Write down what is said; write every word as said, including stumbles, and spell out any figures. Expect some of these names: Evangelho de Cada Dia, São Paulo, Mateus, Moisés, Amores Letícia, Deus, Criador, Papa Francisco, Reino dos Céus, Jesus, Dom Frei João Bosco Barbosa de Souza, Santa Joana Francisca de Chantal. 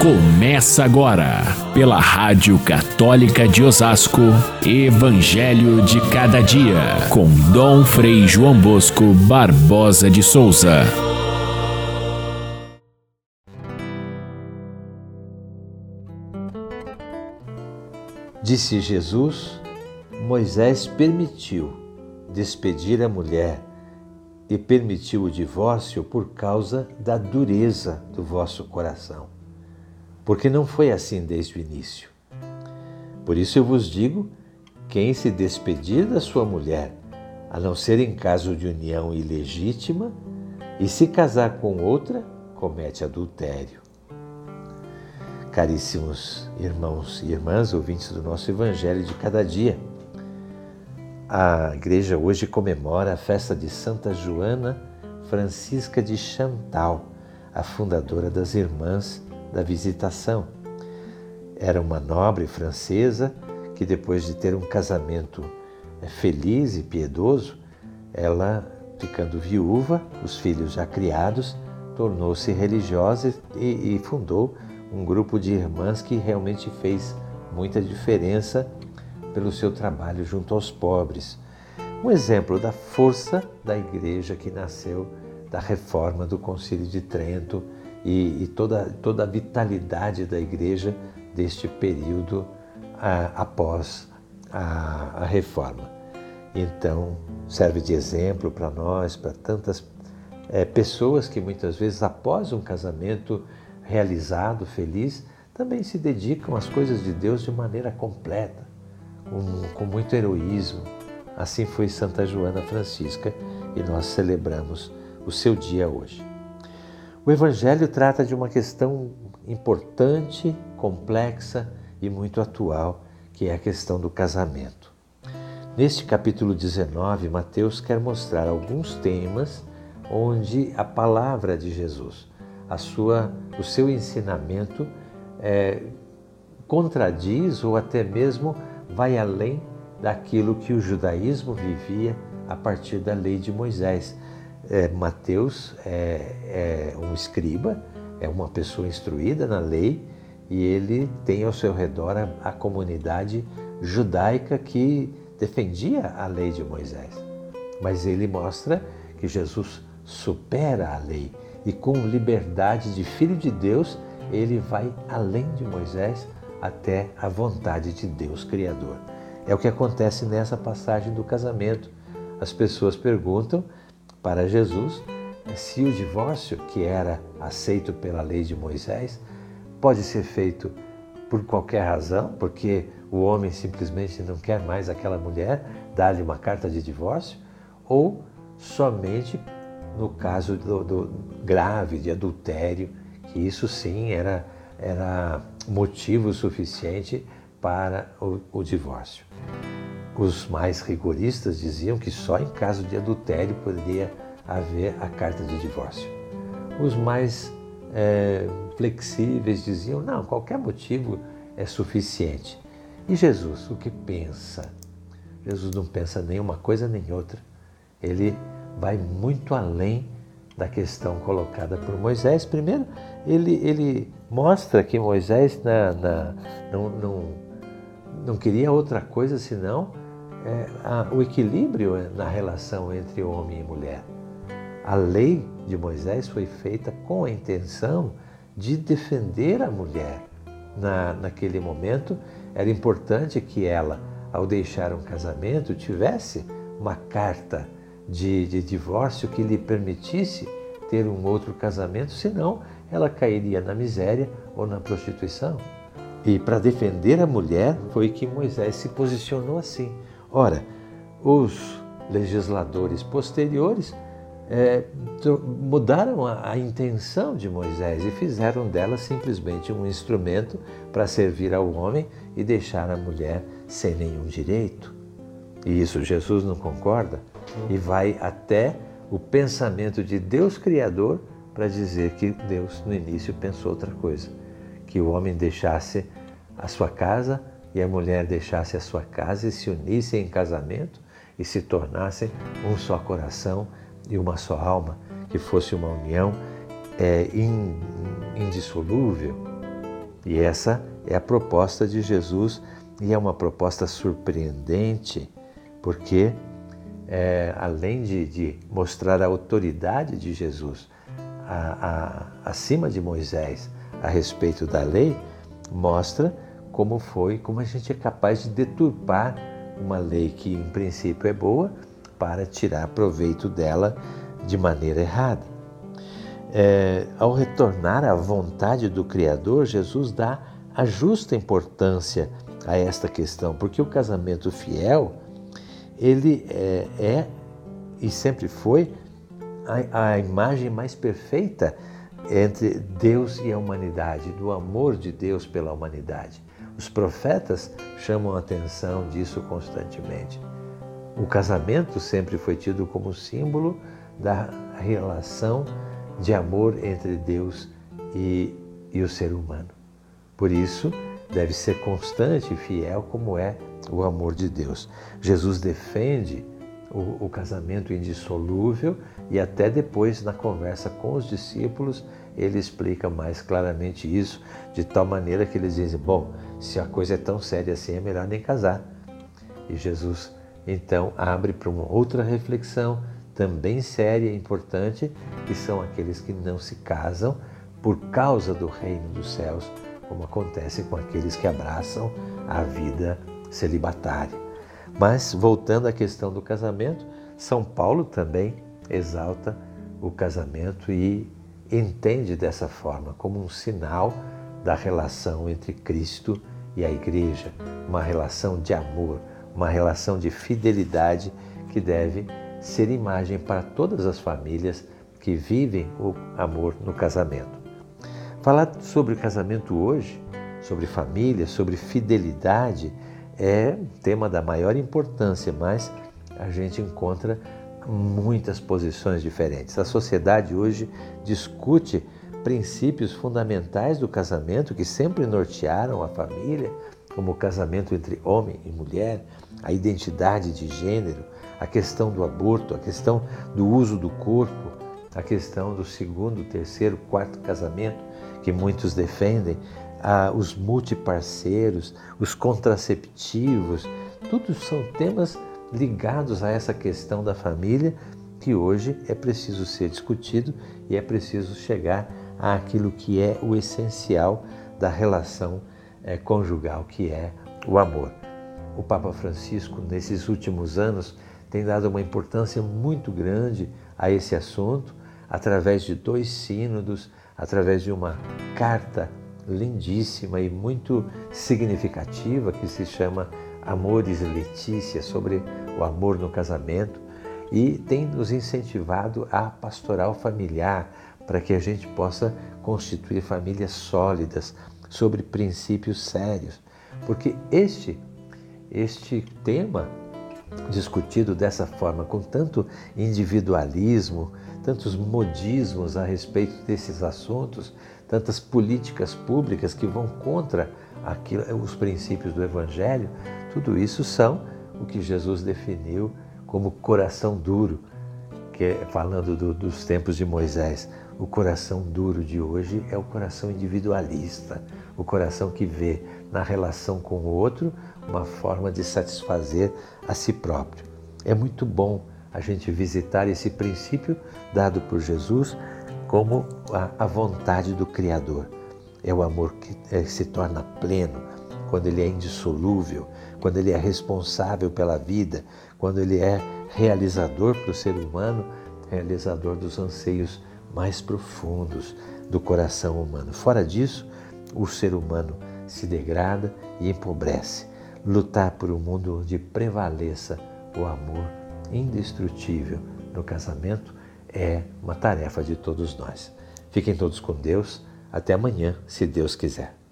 Começa agora, pela Rádio Católica de Osasco, Evangelho de Cada Dia, com Dom Frei João Bosco Barbosa de Souza. Disse Jesus: Moisés permitiu despedir a mulher e permitiu o divórcio por causa da dureza do vosso coração, porque não foi assim desde o início. Por isso eu vos digo, quem se despedir da sua mulher, a não ser em caso de união ilegítima, e se casar com outra, comete adultério. Caríssimos irmãos e irmãs, ouvintes do nosso Evangelho de Cada Dia, a igreja hoje comemora a festa de Santa Joana Francisca de Chantal, a fundadora das Irmãs da Visitação. Era uma nobre francesa que, depois de ter um casamento feliz e piedoso, ela, ficando viúva, os filhos já criados, tornou-se religiosa e, e fundou um grupo de irmãs que realmente fez muita diferença pelo seu trabalho junto aos pobres. Um exemplo da força da igreja, que nasceu da reforma do Concílio de Trento e, e toda, toda a vitalidade da igreja deste período a, após a, a reforma. Então, serve de exemplo para nós, para tantas é, pessoas que muitas vezes, após um casamento realizado, feliz, também se dedicam às coisas de Deus de maneira completa, Um, com muito heroísmo. Assim foi Santa Joana Francisca, e nós celebramos o seu dia hoje. O Evangelho trata de uma questão importante, complexa e muito atual, que é a questão do casamento. Neste capítulo dezenove, Mateus quer mostrar alguns temas onde a palavra de Jesus, a sua, o seu ensinamento, é, contradiz ou até mesmo vai além daquilo que o judaísmo vivia a partir da lei de Moisés. É, Mateus é, é um escriba, é uma pessoa instruída na lei, e ele tem ao seu redor a, a comunidade judaica que defendia a lei de Moisés. Mas ele mostra que Jesus supera a lei e, com liberdade de filho de Deus, ele vai além de Moisés, até a vontade de Deus Criador. É o que acontece nessa passagem do casamento. As pessoas perguntam para Jesus se o divórcio, que era aceito pela lei de Moisés, pode ser feito por qualquer razão, porque o homem simplesmente não quer mais aquela mulher, dá-lhe uma carta de divórcio, ou somente no caso do, do grave, de adultério, que isso sim era... era motivo suficiente para o, o divórcio. Os mais rigoristas diziam que só em caso de adultério poderia haver a carta de divórcio. Os mais é, flexíveis diziam: não, qualquer motivo é suficiente. E Jesus, o que pensa? Jesus não pensa nem uma coisa nem outra. Ele vai muito além da questão colocada por Moisés. Primeiro, ele, ele mostra que Moisés na, na, não, não, não queria outra coisa senão é, a, o equilíbrio na relação entre homem e mulher. A lei de Moisés foi feita com a intenção de defender a mulher. Na, naquele momento, era importante que ela, ao deixar um casamento, tivesse uma carta De, de divórcio que lhe permitisse ter um outro casamento, senão ela cairia na miséria ou na prostituição. E para defender a mulher foi que Moisés se posicionou assim. Ora, os legisladores posteriores é, mudaram a, a intenção de Moisés e fizeram dela simplesmente um instrumento para servir ao homem e deixar a mulher sem nenhum direito. E isso Jesus não concorda, e vai até o pensamento de Deus Criador para dizer que Deus no início pensou outra coisa, que o homem deixasse a sua casa e a mulher deixasse a sua casa e se unissem em casamento e se tornassem um só coração e uma só alma, que fosse uma união é, indissolúvel. E essa é a proposta de Jesus, e é uma proposta surpreendente, porque é, além de, de mostrar a autoridade de Jesus a, a, acima de Moisés a respeito da lei, mostra como foi, como a gente é capaz de deturpar uma lei que em princípio é boa para tirar proveito dela de maneira errada. É, ao retornar à vontade do Criador, Jesus dá a justa importância a esta questão, porque o casamento fiel, ele é, é e sempre foi a, a imagem mais perfeita entre Deus e a humanidade, do amor de Deus pela humanidade. Os profetas chamam a atenção disso constantemente. O casamento sempre foi tido como símbolo da relação de amor entre Deus e, e o ser humano. Por isso, deve ser constante e fiel como é o amor de Deus. Jesus defende o, o casamento indissolúvel, e até depois, na conversa com os discípulos, ele explica mais claramente isso, de tal maneira que eles dizem, bom, se a coisa é tão séria assim, é melhor nem casar. E Jesus, então, abre para uma outra reflexão, também séria e importante, que são aqueles que não se casam por causa do Reino dos Céus, como acontece com aqueles que abraçam a vida celibatária. Mas, voltando à questão do casamento, São Paulo também exalta o casamento e entende dessa forma, como um sinal da relação entre Cristo e a Igreja, uma relação de amor, uma relação de fidelidade que deve ser imagem para todas as famílias que vivem o amor no casamento. Falar sobre casamento hoje, sobre família, sobre fidelidade, é um tema da maior importância, mas a gente encontra muitas posições diferentes. A sociedade hoje discute princípios fundamentais do casamento que sempre nortearam a família, como o casamento entre homem e mulher, a identidade de gênero, a questão do aborto, a questão do uso do corpo, a questão do segundo, terceiro, quarto casamento, que muitos defendem, ah, os multiparceiros, os contraceptivos, tudo são temas ligados a essa questão da família, que hoje é preciso ser discutido e é preciso chegar àquilo que é o essencial da relação eh, conjugal, que é o amor. O Papa Francisco, nesses últimos anos, tem dado uma importância muito grande a esse assunto, através de dois sínodos, através de uma carta lindíssima e muito significativa, que se chama Amores Letícia, sobre o amor no casamento, e tem nos incentivado a pastoral familiar, para que a gente possa constituir famílias sólidas, sobre princípios sérios, porque este, este tema discutido dessa forma, com tanto individualismo, tantos modismos a respeito desses assuntos, tantas políticas públicas que vão contra aquilo, os princípios do Evangelho, tudo isso são o que Jesus definiu como coração duro, que é, falando do, dos tempos de Moisés. O coração duro de hoje é o coração individualista, o coração que vê na relação com o outro uma forma de satisfazer a si próprio. É muito bom a gente visitar esse princípio dado por Jesus como a, a vontade do Criador. É o amor que é, se torna pleno quando ele é indissolúvel, quando ele é responsável pela vida, quando ele é realizador para o ser humano, realizador dos anseios mais profundos do coração humano. Fora disso, o ser humano se degrada e empobrece. Lutar por um mundo onde prevaleça o amor indestrutível no casamento é uma tarefa de todos nós. Fiquem todos com Deus. Até amanhã, se Deus quiser.